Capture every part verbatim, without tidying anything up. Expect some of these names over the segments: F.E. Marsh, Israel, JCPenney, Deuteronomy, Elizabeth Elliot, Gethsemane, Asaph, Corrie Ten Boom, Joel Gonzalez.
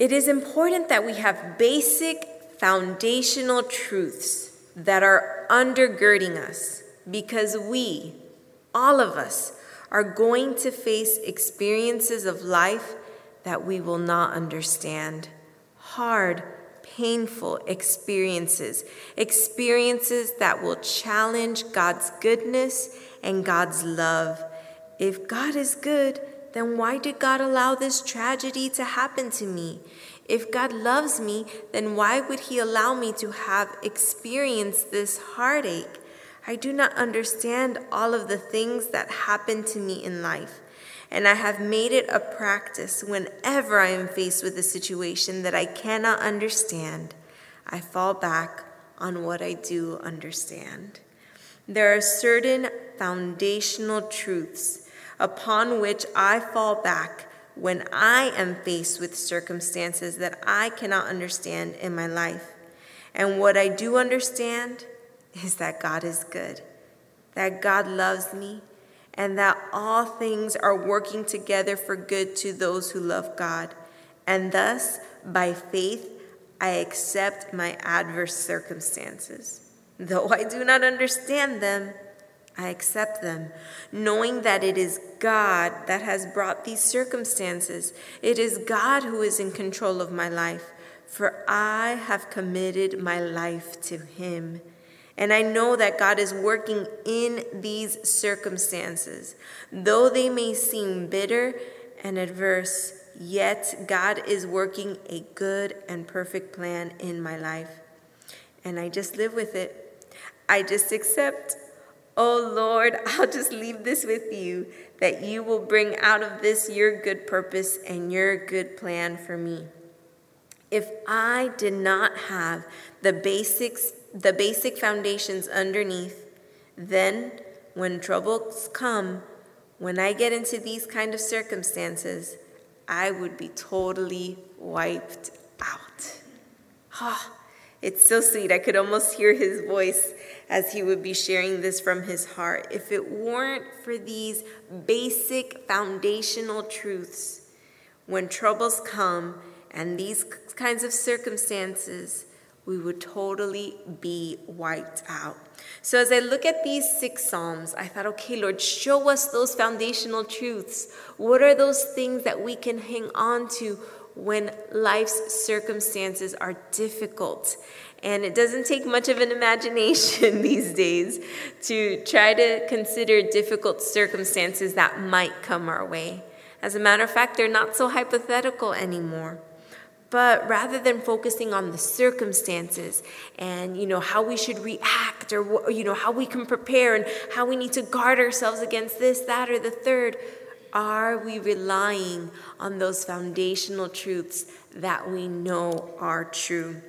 It is important that we have basic foundational truths that are undergirding us, because we, all of us, are going to face experiences of life that we will not understand. Hard, painful experiences, experiences that will challenge God's goodness and God's love. If God is good, then why did God allow this tragedy to happen to me? If God loves me, then why would he allow me to have experienced this heartache? I do not understand all of the things that happen to me in life, and I have made it a practice whenever I am faced with a situation that I cannot understand, I fall back on what I do understand. There are certain foundational truths upon which I fall back when I am faced with circumstances that I cannot understand in my life. And what I do understand is that God is good, that God loves me, and that all things are working together for good to those who love God. And thus, by faith, I accept my adverse circumstances. Though I do not understand them, I accept them, knowing that it is God that has brought these circumstances. It is God who is in control of my life, for I have committed my life to him. And I know that God is working in these circumstances. Though they may seem bitter and adverse, yet God is working a good and perfect plan in my life. And I just live with it. I just accept. Oh Lord, I'll just leave this with you, that you will bring out of this your good purpose and your good plan for me. If I did not have the basics, the basic foundations underneath, then when troubles come, when I get into these kind of circumstances, I would be totally wiped out. Oh, it's so sweet. I could almost hear his voice as he would be sharing this from his heart. If it weren't for these basic foundational truths, when troubles come and these kinds of circumstances, we would totally be wiped out. So as I look at these six Psalms, I thought, okay, Lord, show us those foundational truths. What are those things that we can hang on to when life's circumstances are difficult? And it doesn't take much of an imagination these days to try to consider difficult circumstances that might come our way. As a matter of fact, they're not so hypothetical anymore. But rather than focusing on the circumstances and, you know, how we should react, or, you know, how we can prepare and how we need to guard ourselves against this, that, or the third, are we relying on those foundational truths that we know are true?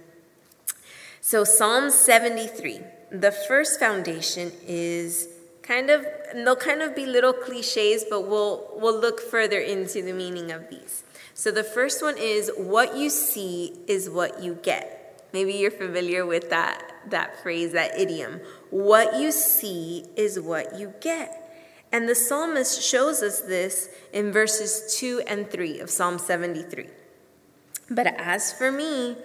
So Psalm seventy-three, the first foundation is kind of, and they'll kind of be little cliches, but we'll we'll look further into the meaning of these. So the first one is, what you see is what you get. Maybe you're familiar with that, that phrase, that idiom. What you see is what you get. And the psalmist shows us this in verses two and three of Psalm seventy-three. But as for me,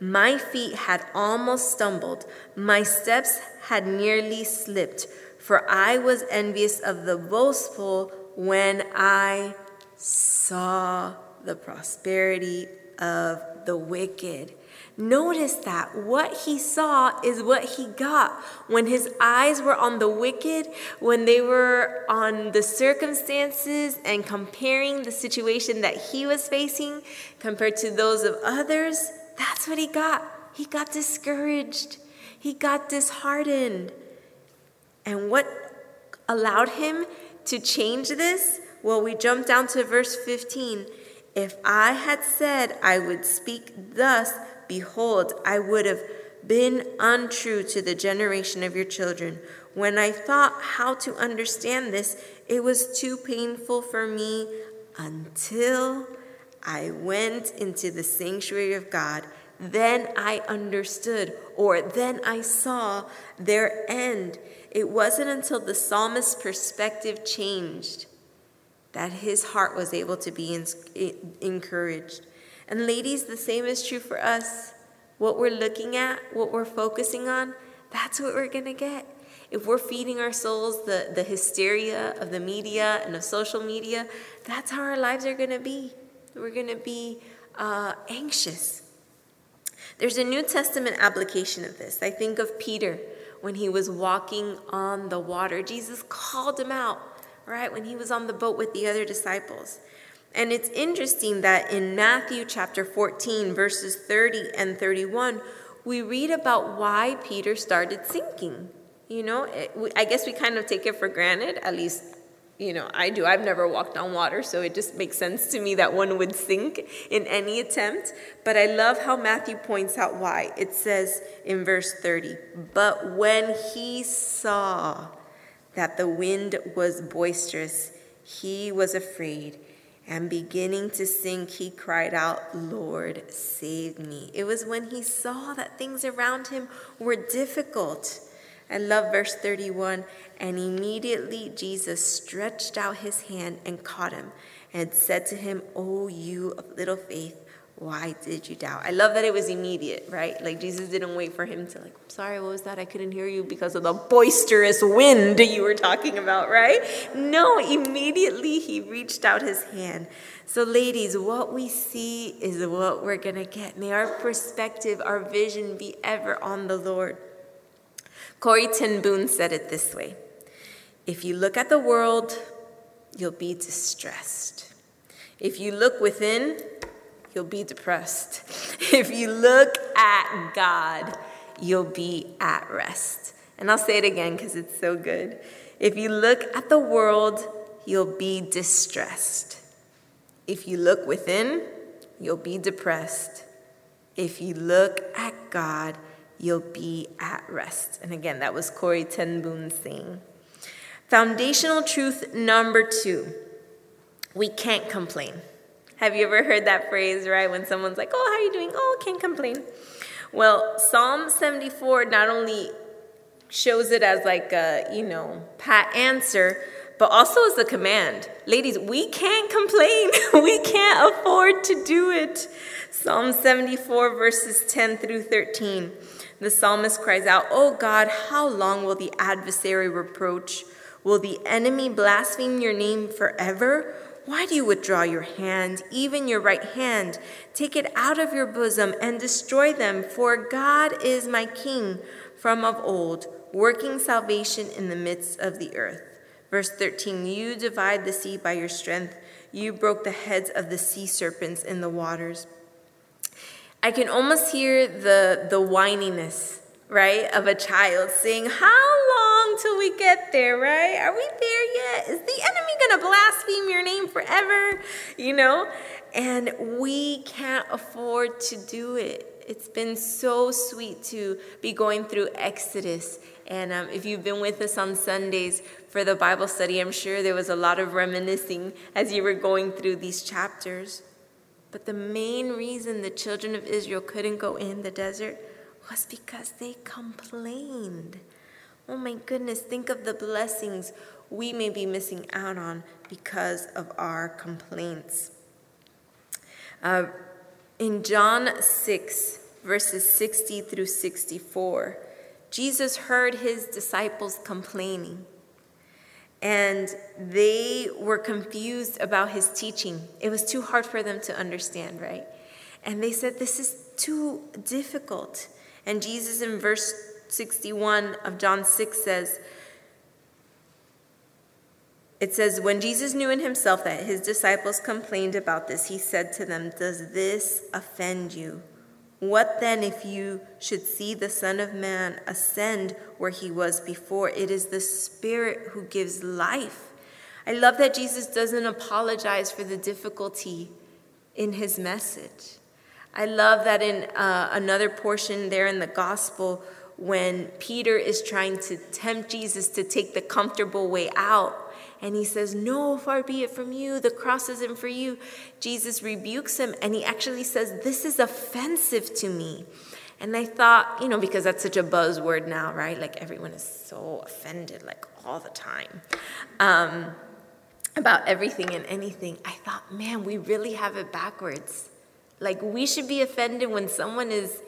my feet had almost stumbled. My steps had nearly slipped. For I was envious of the boastful when I saw the prosperity of the wicked. Notice that what he saw is what he got. When his eyes were on the wicked, when they were on the circumstances and comparing the situation that he was facing compared to those of others, that's what he got. He got discouraged. He got disheartened. And what allowed him to change this? Well, we jump down to verse fifteen. If I had said I would speak thus, behold, I would have been untrue to the generation of your children. When I thought how to understand this, it was too painful for me until I went into the sanctuary of God. Then I understood, or then I saw their end. It wasn't until the psalmist's perspective changed that his heart was able to be encouraged. And ladies, the same is true for us. What we're looking at, what we're focusing on, that's what we're going to get. If we're feeding our souls the, the hysteria of the media and of social media, that's how our lives are going to be. We're going to be uh, anxious. There's a New Testament application of this. I think of Peter when he was walking on the water. Jesus called him out, right, when he was on the boat with the other disciples. And it's interesting that in Matthew chapter fourteen, verses thirty and thirty-one, we read about why Peter started sinking. You know, it, we, I guess we kind of take it for granted, at least, you know, I do. I've never walked on water, so it just makes sense to me that one would sink in any attempt. But I love how Matthew points out why. It says in verse thirty, "But when he saw that the wind was boisterous, he was afraid, and beginning to sink, he cried out, 'Lord, save me.'" It was when he saw that things around him were difficult. I love verse thirty-one. "And immediately Jesus stretched out his hand and caught him and said to him, 'O you of little faith, why did you doubt?'" I love that it was immediate, right? Like Jesus didn't wait for him to like, sorry, what was that? I couldn't hear you because of the boisterous wind you were talking about, right? No, immediately he reached out his hand. So ladies, what we see is what we're going to get. May our perspective, our vision be ever on the Lord. Corrie Ten Boom said it this way: "If you look at the world, you'll be distressed. If you look within, you'll be depressed. If you look at God, you'll be at rest." And I'll say it again because it's so good. If you look at the world, you'll be distressed. If you look within, you'll be depressed. If you look at God, you'll be at rest. And again, that was Corrie Ten Boom's saying. Foundational truth number two: we can't complain. Have you ever heard that phrase, right? When someone's like, "Oh, how are you doing?" "Oh, can't complain." Well, Psalm seventy-four not only shows it as like a, you know, pat answer, but also as a command. Ladies, we can't complain. We can't afford to do it. Psalm seventy-four, verses ten through thirteen. The psalmist cries out, "Oh God, how long will the adversary reproach? Will the enemy blaspheme your name forever? Why do you withdraw your hand, even your right hand? Take it out of your bosom and destroy them. For God is my king from of old, working salvation in the midst of the earth." Verse thirteen, "You divide the sea by your strength. You broke the heads of the sea serpents in the waters." I can almost hear the, the whininess, right, of a child saying, "How long till we get there, right? Are we there yet? Is the enemy going to blaspheme your name forever?" You know, and we can't afford to do it. It's been so sweet to be going through Exodus. And um, if you've been with us on Sundays for the Bible study, I'm sure there was a lot of reminiscing as you were going through these chapters. But the main reason the children of Israel couldn't go in the desert was because they complained. Oh my goodness, think of the blessings we may be missing out on because of our complaints. Uh, in John six, verses sixty through sixty-four, Jesus heard his disciples complaining, and they were confused about his teaching. It was too hard for them to understand, right? And they said, "This is too difficult." And Jesus in verse sixty-one of John six says, it says, "When Jesus knew in himself that his disciples complained about this, he said to them, 'Does this offend you? What then if you should see the Son of Man ascend where he was before? It is the Spirit who gives life.'" I love that Jesus doesn't apologize for the difficulty in his message. I love that in uh, another portion there in the gospel, when Peter is trying to tempt Jesus to take the comfortable way out, and he says, "No, far be it from you. The cross isn't for you." Jesus rebukes him, and he actually says, "This is offensive to me." And I thought, you know, because that's such a buzzword now, right? Like everyone is so offended, like all the time, um, about everything and anything. I thought, man, we really have it backwards. Like, we should be offended when someone is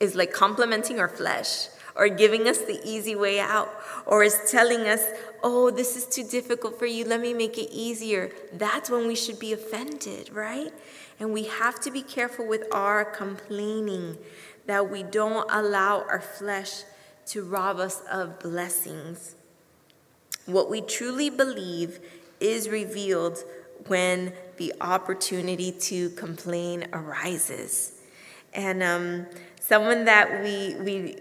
is like complimenting our flesh, or giving us the easy way out, or is telling us, oh, this is too difficult for you, let me make it easier. That's when we should be offended, right? And we have to be careful with our complaining, that we don't allow our flesh to rob us of blessings. What we truly believe is revealed when the opportunity to complain arises. And um, someone that we we...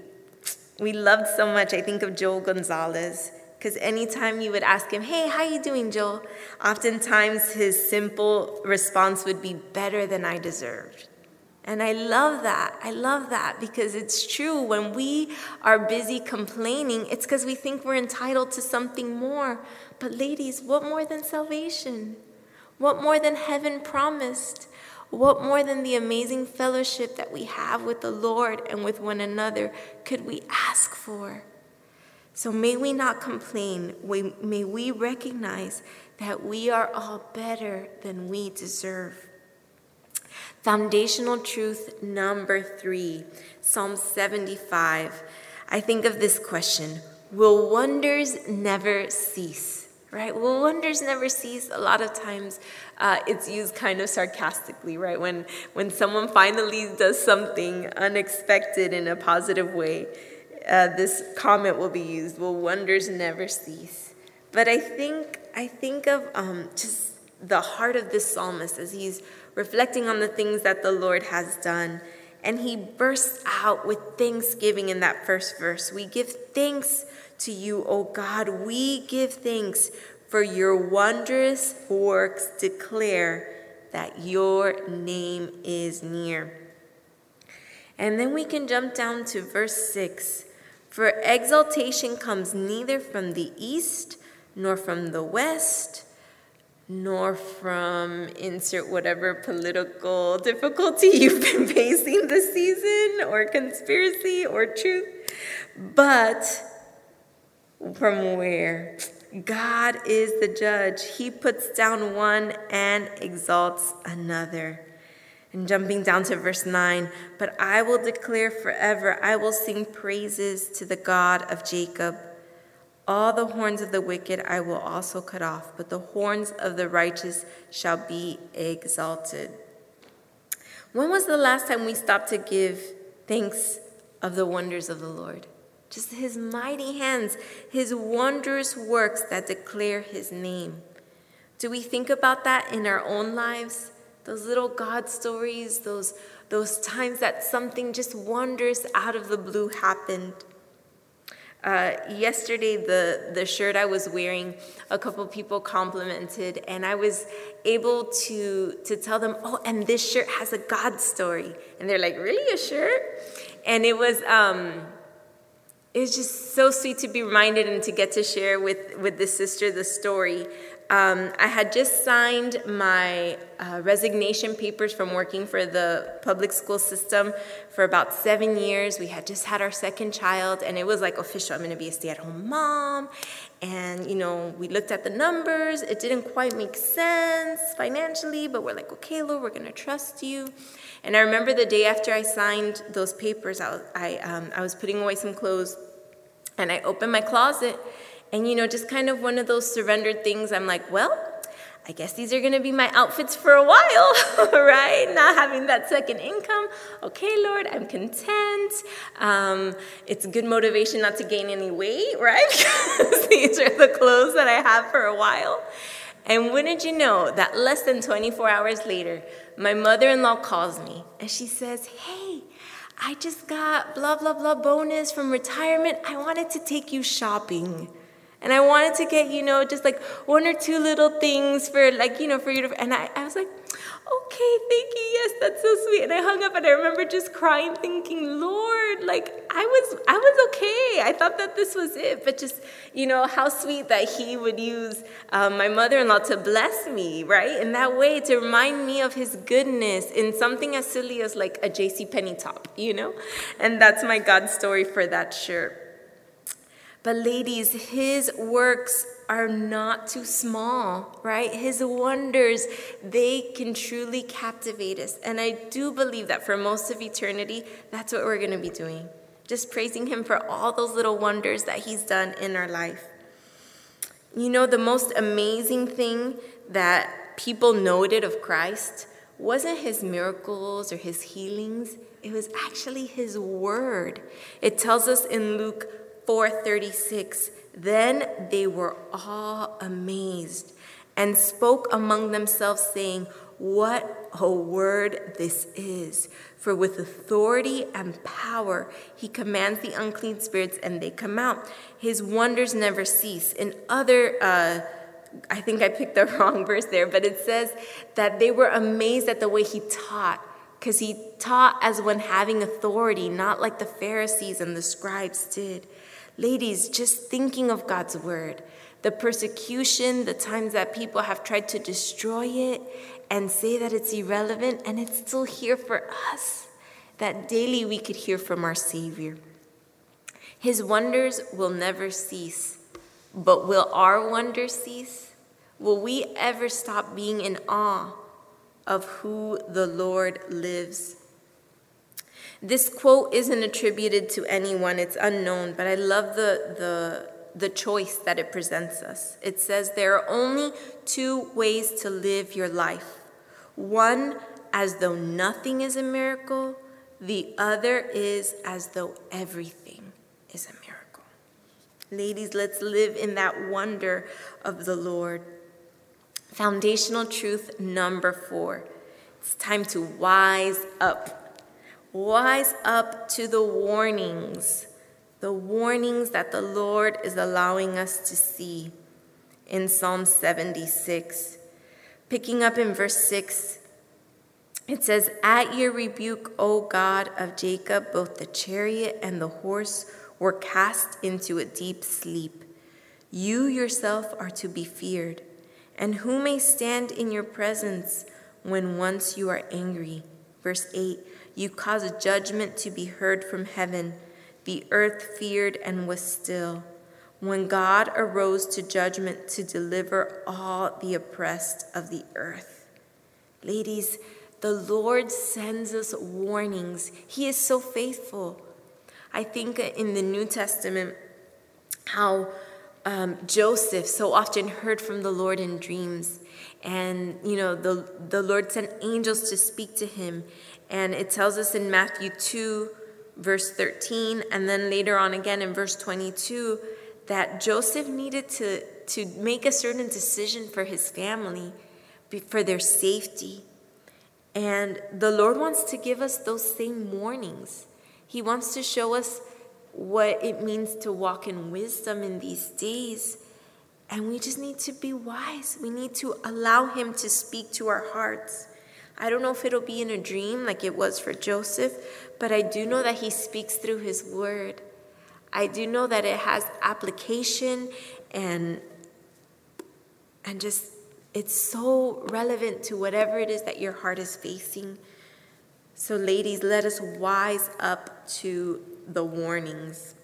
We loved so much, I think of Joel Gonzalez, because anytime you would ask him, hey, how you doing, Joel? Oftentimes his simple response would be, better than I deserved. And I love that. I love that, because it's true. When we are busy complaining, it's because we think we're entitled to something more. But ladies, what more than salvation? What more than heaven promised? What more than the amazing fellowship that we have with the Lord and with one another could we ask for? So may we not complain. We, may we recognize that we are all better than we deserve. Foundational truth number three, Psalm seventy-five. I think of this question, will wonders never cease? Right? Well, wonders never cease. A lot of times uh, it's used kind of sarcastically, right? When when someone finally does something unexpected in a positive way, uh, this comment will be used, well, wonders never cease. But I think, I think of um, just the heart of this psalmist as he's reflecting on the things that the Lord has done. And he bursts out with thanksgiving in that first verse. We give thanks to you, O God, we give thanks, for your wondrous works declare that your name is near. And then we can jump down to verse six. For exaltation comes neither from the east, nor from the west, nor from, insert whatever political difficulty you've been facing this season, or conspiracy, or truth, but from where? God is the judge. He puts down one and exalts another. And jumping down to verse nine, but I will declare forever, I will sing praises to the God of Jacob. All the horns of the wicked I will also cut off, but the horns of the righteous shall be exalted. When was the last time we stopped to give thanks of the wonders of the Lord? Just his mighty hands, his wondrous works that declare his name. Do we think about that in our own lives? Those little God stories, those, those times that something just wondrous out of the blue happened. Uh, yesterday, the, the shirt I was wearing, a couple people complimented, and I was able to, to tell them, oh, and this shirt has a God story. And they're like, really, a shirt? And it was... Um, It was just so sweet to be reminded and to get to share with, with this sister the story. Um, I had just signed my uh, resignation papers from working for the public school system for about seven years. We had just had our second child, and it was like official. I'm going to be a stay-at-home mom. And, you know, we looked at the numbers. It didn't quite make sense financially, but we're like, okay, Lord, we're going to trust you. And I remember the day after I signed those papers, I was, I, um, I was putting away some clothes, and I opened my closet, and, you know, just kind of one of those surrendered things. I'm like, well, I guess these are going to be my outfits for a while, right? Not having that second income. Okay, Lord, I'm content. Um, it's good motivation not to gain any weight, right? Because these are the clothes that I have for a while. And wouldn't you know that less than twenty-four hours later, my mother-in-law calls me and she says, hey, I just got blah, blah, blah bonus from retirement. I wanted to take you shopping. And I wanted to get, you know, just like one or two little things for like, you know, for you to, and I, I was like, okay, thank you. Yes, that's so sweet. And I hung up, and I remember just crying, thinking, Lord, like I was, I was okay. I thought that this was it, but just, you know, how sweet that he would use um, my mother-in-law to bless me, right? In that way, to remind me of his goodness in something as silly as like a JCPenney top, you know? And that's my God story for that shirt. But ladies, his works are not too small, right? His wonders, they can truly captivate us. And I do believe that for most of eternity, that's what we're going to be doing. Just praising him for all those little wonders that he's done in our life. You know, the most amazing thing that people noted of Christ wasn't his miracles or his healings. It was actually his word. It tells us in Luke four thirty-six, then they were all amazed and spoke among themselves, saying, what a word this is. For with authority and power, he commands the unclean spirits and they come out. His wonders never cease. In other, uh, I think I picked the wrong verse there, but it says that they were amazed at the way he taught, because he taught as one having authority, not like the Pharisees and the scribes did. Ladies, just thinking of God's word, the persecution, the times that people have tried to destroy it and say that it's irrelevant, and it's still here for us, that daily we could hear from our Savior. His wonders will never cease. But will our wonder cease? Will we ever stop being in awe of who the Lord lives? This quote isn't attributed to anyone. It's unknown, but I love the, the, the choice that it presents us. It says there are only two ways to live your life. One as though nothing is a miracle. The other is as though everything is a miracle. Ladies, let's live in that wonder of the Lord. Foundational truth number four. It's time to wise up. Wise up to the warnings. The warnings that the Lord is allowing us to see. In Psalm seventy-six, picking up in verse six, it says, at your rebuke, O God of Jacob, both the chariot and the horse were cast into a deep sleep. You yourself are to be feared, and who may stand in your presence when once you are angry? Verse eight, you cause a judgment to be heard from heaven. The earth feared and was still, when God arose to judgment to deliver all the oppressed of the earth. Ladies, the Lord sends us warnings. He is so faithful. I think in the New Testament, how um, Joseph so often heard from the Lord in dreams. And, you know, the, the Lord sent angels to speak to him. And it tells us in Matthew two, verse thirteen, and then later on again in verse twenty-two, that Joseph needed to, to make a certain decision for his family, for their safety. And the Lord wants to give us those same warnings. He wants to show us what it means to walk in wisdom in these days. And we just need to be wise. We need to allow him to speak to our hearts. I don't know if it'll be in a dream like it was for Joseph, but I do know that he speaks through his word. I do know that it has application and, and just it's so relevant to whatever it is that your heart is facing. So ladies, let us wise up to the warnings.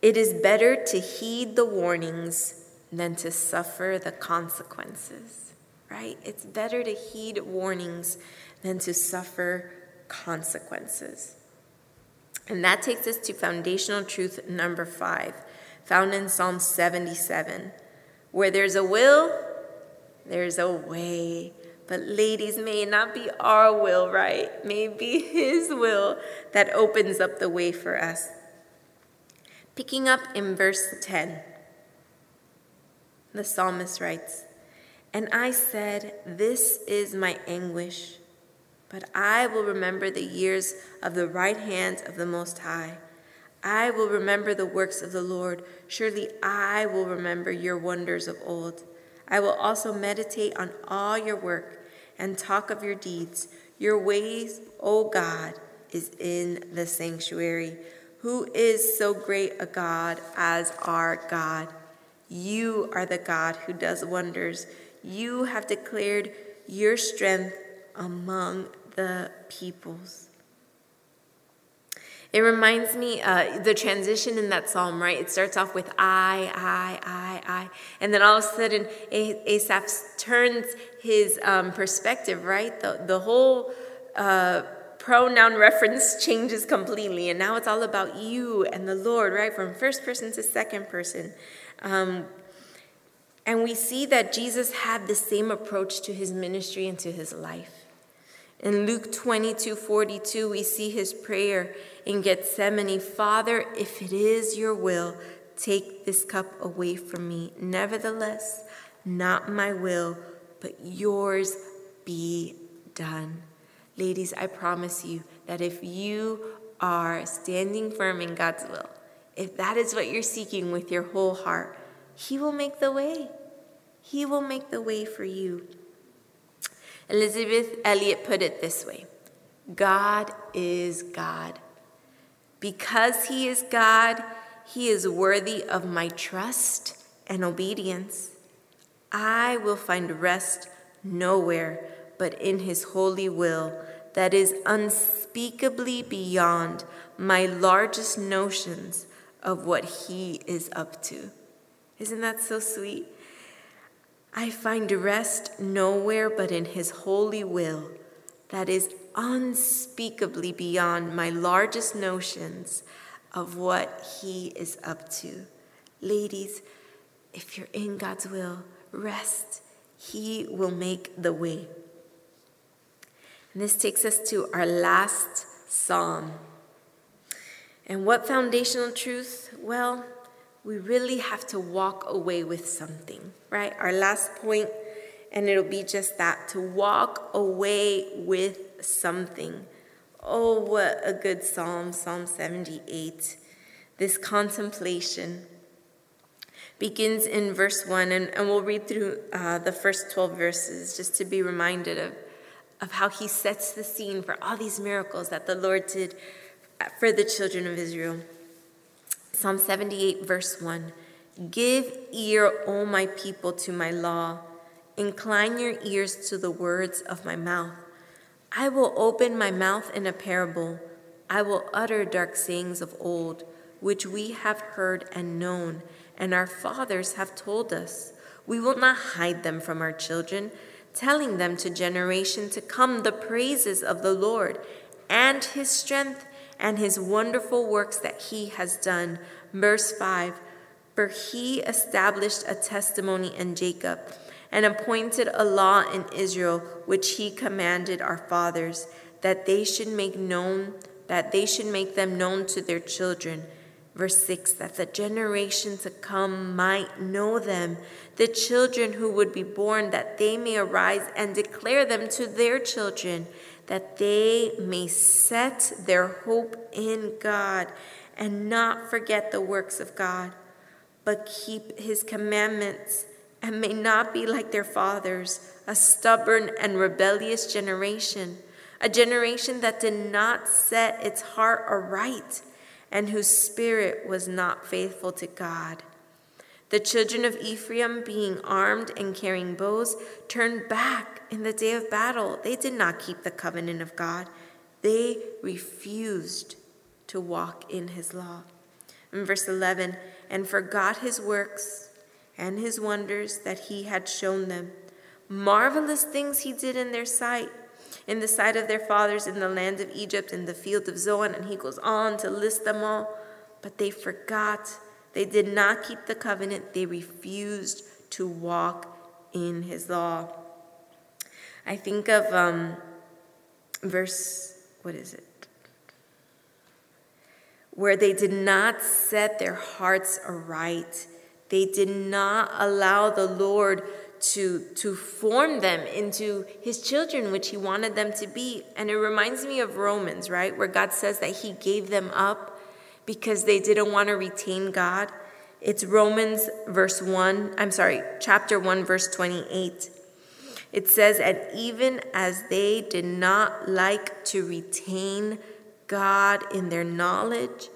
It is better to heed the warnings than to suffer the consequences, right? It's better to heed warnings than to suffer consequences. And that takes us to foundational truth number five, found in Psalm seventy-seven. Where there's a will, there's a way. But ladies, may it not be our will, right? May it be his will that opens up the way for us. Picking up in verse ten, the psalmist writes, and I said, this is my anguish, but I will remember the years of the right hand of the Most High. I will remember the works of the Lord. Surely I will remember your wonders of old. I will also meditate on all your work and talk of your deeds. Your ways, O God, is in the sanctuary. Who is so great a God as our God? You are the God who does wonders. You have declared your strength among the peoples. It reminds me, uh, the transition in that psalm, right? It starts off with I, I, I, I. And then all of a sudden, Asaph turns his um, perspective, right? The, the whole uh, pronoun reference changes completely. And now it's all about you and the Lord, right? From first person to second person. Um, and we see that Jesus had the same approach to his ministry and to his life. In Luke twenty-two forty-two, we see his prayer in Gethsemane. Father, if it is your will, take this cup away from me. Nevertheless, not my will, but yours be done. Ladies, I promise you that if you are standing firm in God's will, if that is what you're seeking with your whole heart, he will make the way. He will make the way for you. Elizabeth Elliot put it this way: God is God. Because he is God, he is worthy of my trust and obedience. I will find rest nowhere but in his holy will that is unspeakably beyond my largest notions of what he is up to. Isn't that so sweet? I find rest nowhere but in his holy will that is unspeakably beyond my largest notions of what he is up to. Ladies, if you're in God's will, rest. He will make the way. And this takes us to our last psalm. And what foundational truth? Well, we really have to walk away with something, right? Our last point, and it'll be just that, to walk away with something. Oh, what a good psalm, Psalm seventy-eight. This contemplation begins in verse one, and, and we'll read through uh, the first twelve verses just to be reminded of, of how he sets the scene for all these miracles that the Lord did for the children of Israel. Psalm seventy-eight, verse one. Give ear, O my people, to my law. Incline your ears to the words of my mouth. I will open my mouth in a parable. I will utter dark sayings of old, which we have heard and known, and our fathers have told us. We will not hide them from our children, telling them to generation to come the praises of the Lord and his strength, and his wonderful works that he has done. Verse five, for he established a testimony in Jacob and appointed a law in Israel, which he commanded our fathers, that they should make known, that they should make them known to their children. Verse six, that the generation to come might know them, the children who would be born, that they may arise and declare them to their children, that they may set their hope in God and not forget the works of God, but keep his commandments and may not be like their fathers, a stubborn and rebellious generation, a generation that did not set its heart aright and whose spirit was not faithful to God. The children of Ephraim, being armed and carrying bows, turned back in the day of battle. They did not keep the covenant of God. They refused to walk in his law. In verse eleven, and forgot his works and his wonders that he had shown them. Marvelous things he did in their sight, in the sight of their fathers, in the land of Egypt, in the field of Zoan. And he goes on to list them all. But they forgot. They did not keep the covenant. They refused to walk in his law. I think of um, verse, what is it? Where they did not set their hearts aright. They did not allow the Lord to, to form them into his children, which he wanted them to be. And it reminds me of Romans, right? Where God says that he gave them up because they didn't want to retain God. It's Romans verse one, I'm sorry, chapter one, verse twenty-eight. It says, and even as they did not like to retain God in their knowledge,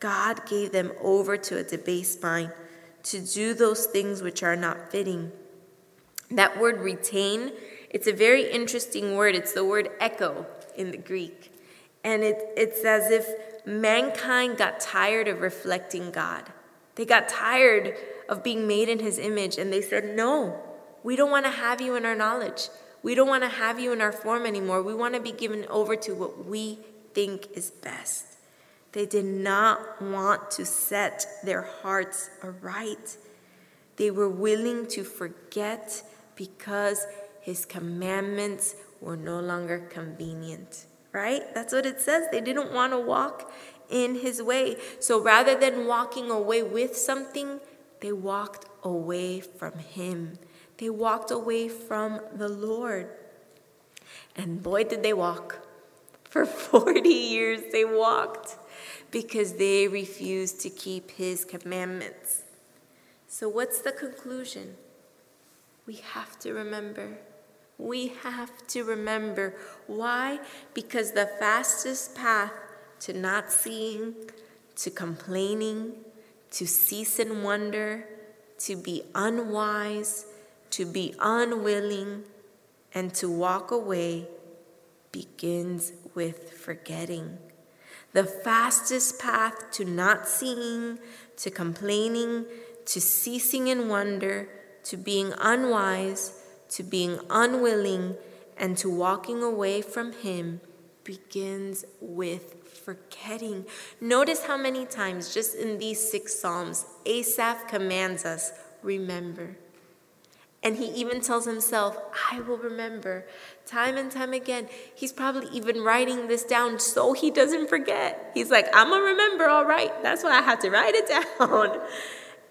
God gave them over to a debased mind to do those things which are not fitting. That word retain, it's a very interesting word. It's the word echo in the Greek. And it, it's as if mankind got tired of reflecting God. They got tired of being made in his image, and they said, no, we don't want to have you in our knowledge. We don't want to have you in our form anymore. We want to be given over to what we think is best. They did not want to set their hearts aright. They were willing to forget because his commandments were no longer convenient, right? That's what it says. They didn't want to walk in his way. So rather than walking away with something, they walked away from him. They walked away from the Lord. And boy, did they walk. For forty years they walked because they refused to keep his commandments. So what's the conclusion? We have to remember. We have to remember. Why? Because the fastest path to not seeing, to complaining, to cease and wonder, to be unwise, to be unwilling, and to walk away begins with forgetting. The fastest path to not seeing, to complaining, to ceasing in wonder, to being unwise, to being unwilling, and to walking away from him begins with forgetting. Notice how many times, just in these six Psalms, Asaph commands us, remember. And he even tells himself, I will remember, time and time again. He's probably even writing this down so he doesn't forget. He's like, I'm going to remember, all right. That's why I had to write it down.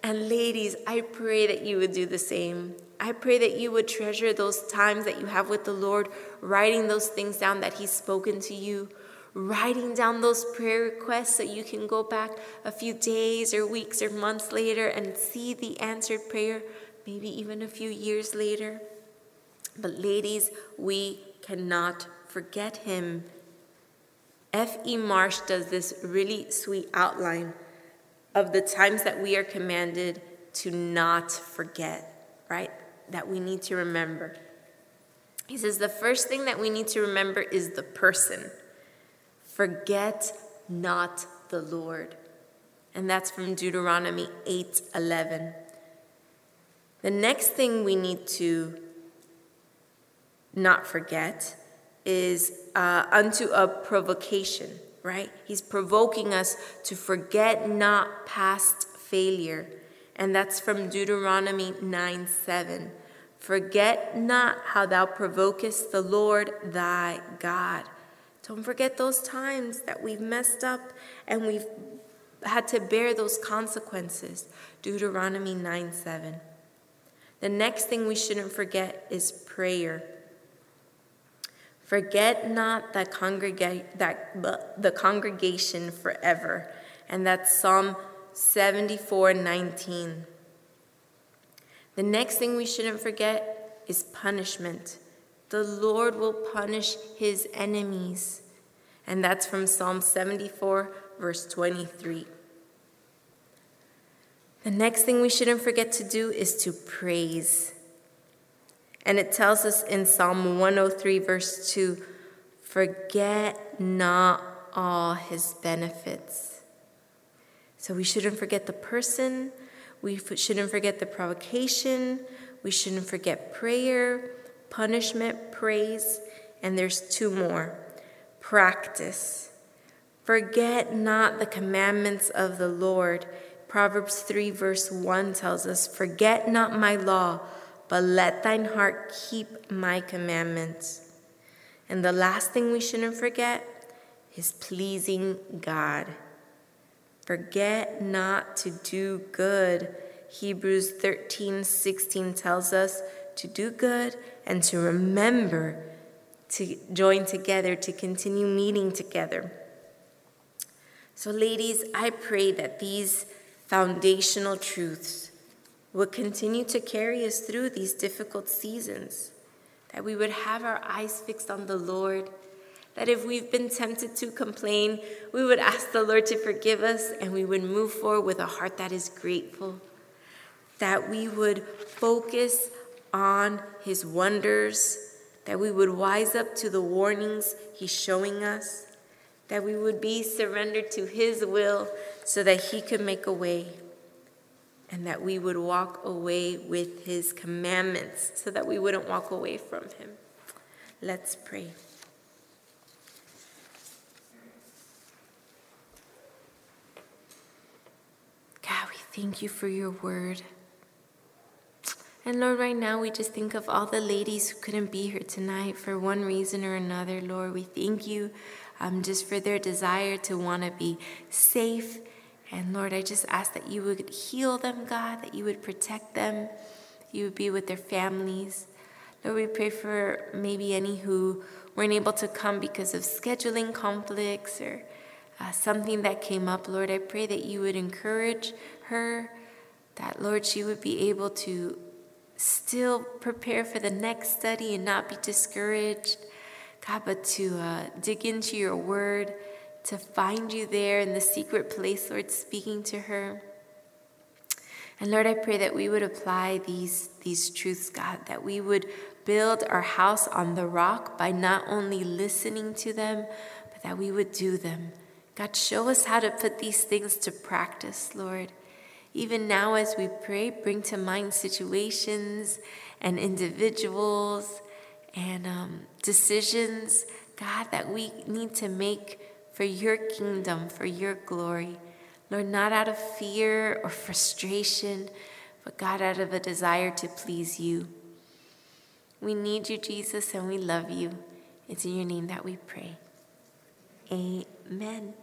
And ladies, I pray that you would do the same. I pray that you would treasure those times that you have with the Lord, writing those things down that he's spoken to you, writing down those prayer requests so you can go back a few days or weeks or months later and see the answered prayer, maybe even a few years later. But ladies, we cannot forget him. F E Marsh does this really sweet outline of the times that we are commanded to not forget, right? That we need to remember. He says the first thing that we need to remember is the person. Forget not the Lord. And that's from Deuteronomy eight eleven. The next thing we need to not forget is uh, unto a provocation. Right? He's provoking us to forget not past failure. And that's from Deuteronomy nine seven. Forget not how thou provokest the Lord thy God. Don't forget those times that we've messed up and we've had to bear those consequences. Deuteronomy nine seven. The next thing we shouldn't forget is prayer. Forget not the, congrega- that, the congregation forever. And that's Psalm seventy-four nineteen. The next thing we shouldn't forget is punishment. The Lord will punish his enemies. And that's from Psalm seventy-four, verse twenty-three. The next thing we shouldn't forget to do is to praise. And it tells us in Psalm one oh three, verse two, forget not all his benefits. So we shouldn't forget the person. We shouldn't forget the provocation. We shouldn't forget prayer, punishment, praise. And there's two more. Practice. Forget not the commandments of the Lord. Proverbs three, verse one tells us, forget not my law, but let thine heart keep my commandments. And the last thing we shouldn't forget is pleasing God. Forget not to do good. Hebrews thirteen sixteen tells us to do good and to remember to join together, to continue meeting together. So ladies, I pray that these foundational truths would continue to carry us through these difficult seasons, that we would have our eyes fixed on the Lord, that if we've been tempted to complain, we would ask the Lord to forgive us, and we would move forward with a heart that is grateful, that we would focus on his wonders, that we would wise up to the warnings he's showing us, that we would be surrendered to his will so that he could make a way, and that we would walk away with his commandments so that we wouldn't walk away from him. Let's pray. God, we thank you for your word. And Lord, right now we just think of all the ladies who couldn't be here tonight for one reason or another. Lord, we thank you um, just for their desire to want to be safe. And Lord, I just ask that you would heal them, God, that you would protect them, you would be with their families. Lord, we pray for maybe any who weren't able to come because of scheduling conflicts or uh, something that came up. Lord, I pray that you would encourage her, that, Lord, she would be able to still prepare for the next study and not be discouraged, God, but to uh, dig into your word, to find you there in the secret place, Lord, speaking to her. And Lord, I pray that we would apply these, these truths, God, that we would build our house on the rock by not only listening to them, but that we would do them. God, show us how to put these things to practice, Lord. Even now as we pray, bring to mind situations and individuals and um, decisions, God, that we need to make for your kingdom, for your glory. Lord, not out of fear or frustration, but God, out of a desire to please you. We need you, Jesus, and we love you. It's in your name that we pray. Amen.